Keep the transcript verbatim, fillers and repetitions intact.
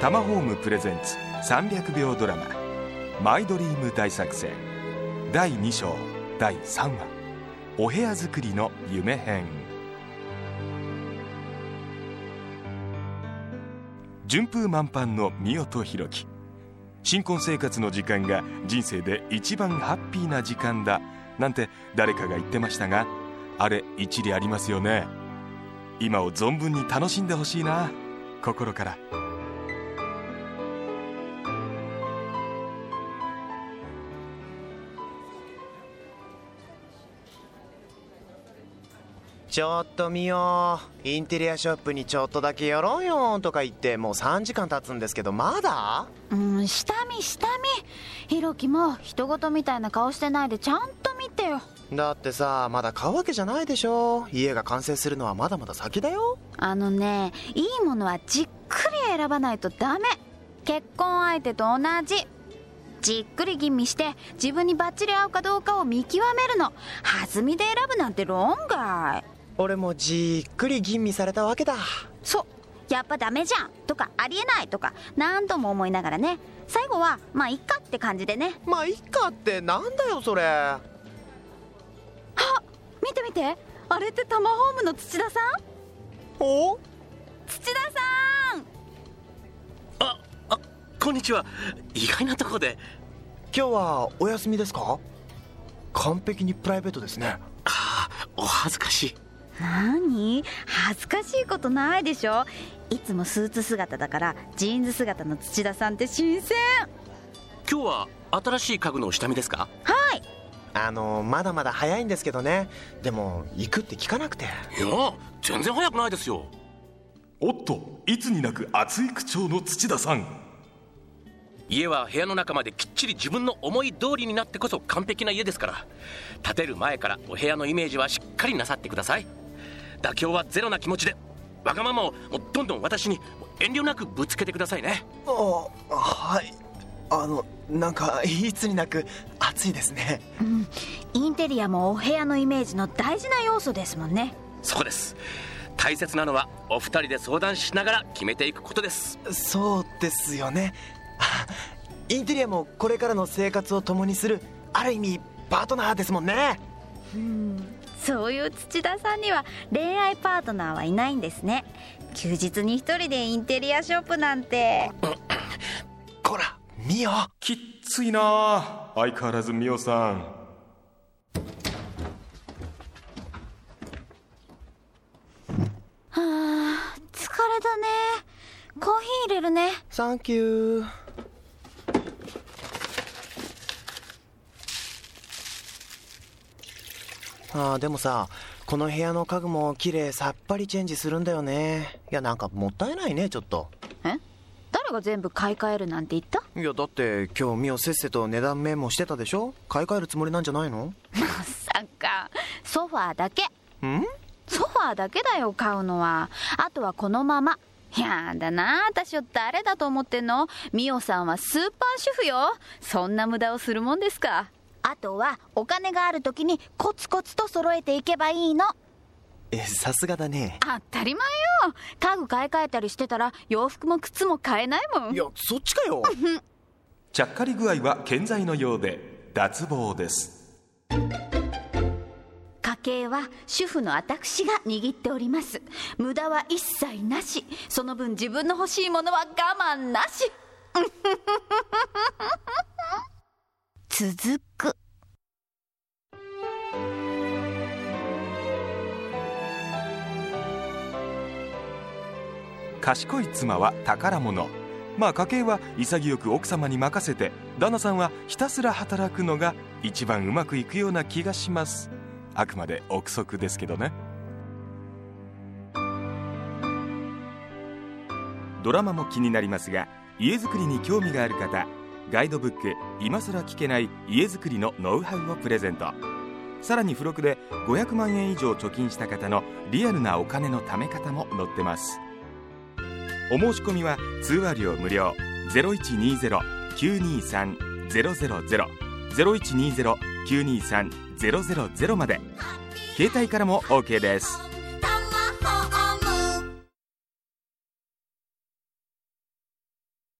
タマホームプレゼンツさんびゃくびょうドラママイドリーム大作戦だいに章だいさんわお部屋作りの夢編。順風満帆の美代と弘樹、新婚生活の時間が人生で一番ハッピーな時間だなんて誰かが言ってましたが、あれ一理ありますよね。今を存分に楽しんでほしいな、心から。ちょっと見よう、インテリアショップにちょっとだけ寄ろうよとか言ってもうさんじかん経つんですけど、まだうん下見下見ひろきも人事みたいな顔してないでちゃんと見てよ。だってさ、まだ買うわけじゃないでしょ。家が完成するのはまだまだ先だよ。あのね、いいものはじっくり選ばないとダメ。結婚相手と同じ。じっくり吟味して自分にバッチリ合うかどうかを見極めるの。弾みで選ぶなんて論外。俺もじっくり吟味されたわけだ。そう、やっぱダメじゃんとかありえないとか何度も思いながらね、最後はまあいっかって感じでね。まあいっかってなんだよそれ。あ、見て見て、あれってタマホームの土田さん。お土田さん、ああこんにちは。意外なとこで。今日はお休みですか。完璧にプライベートですね。ああ、お恥ずかしい。何、恥ずかしいことないでしょ。いつもスーツ姿だからジーンズ姿の土田さんって新鮮。今日は新しい家具の下見ですか。はい、あのまだまだ早いんですけどね。でも行くって聞かなくて。いや全然早くないですよ。おっと、いつになく熱い口調の土田さん。家は部屋の中まできっちり自分の思い通りになってこそ完璧な家ですから、建てる前からお部屋のイメージはしっかりなさってください。妥協はゼロな気持ちで、わがままをどんどん私に遠慮なくぶつけてくださいね。あ、はい。あのなんかいつになく暑いですね、うん、インテリアもお部屋のイメージの大事な要素ですもんね。そうです。大切なのはお二人で相談しながら決めていくことです。そうですよね。インテリアもこれからの生活を共にするある意味パートナーですもんね、うん、そういう土田さんには恋愛パートナーはいないんですね。休日に一人でインテリアショップなんて。こらミオ、きっついな、相変わらずミオさん。はあ、疲れたね。コーヒー入れるね。サンキュー。あー、でもさ、この部屋の家具も綺麗さっぱりチェンジするんだよね。いやなんかもったいないねちょっと。え？誰が全部買い替えるなんて言った？いやだって今日ミオせっせと値段メモしてたでしょ。買い替えるつもりなんじゃないの？まさか。ソファーだけ。ん？ソファーだけだよ買うのは。あとはこのまま。やだな、私を誰だと思ってんの。ミオさんはスーパー主婦よ。そんな無駄をするもんですか。あとはお金がある時にコツコツと揃えていけばいいの。え、さすがだね。当たり前よ。家具買い替えたりしてたら洋服も靴も買えないもん。いやそっちかよ。ちゃっかり具合は健在のようで脱帽です。家計は主婦の私が握っております。無駄は一切なし。その分自分の欲しいものは我慢なし。続く。賢い妻は宝物。まあ家計は潔く奥様に任せて、旦那さんはひたすら働くのが一番うまくいくような気がします。あくまで憶測ですけどね。ドラマも気になりますが、家づくりに興味がある方、ガイドブック今更聞けない家づくりのノウハウをプレゼント。さらに付録でごひゃくまんえん以上貯金した方のリアルなお金のため方も載ってます。お申し込みは通話料無料 ゼロいちにゼロ きゅうにさん ゼロゼロゼロ ゼロいちにゼロ きゅうにさん ゼロゼロゼロ まで。携帯からも OK です。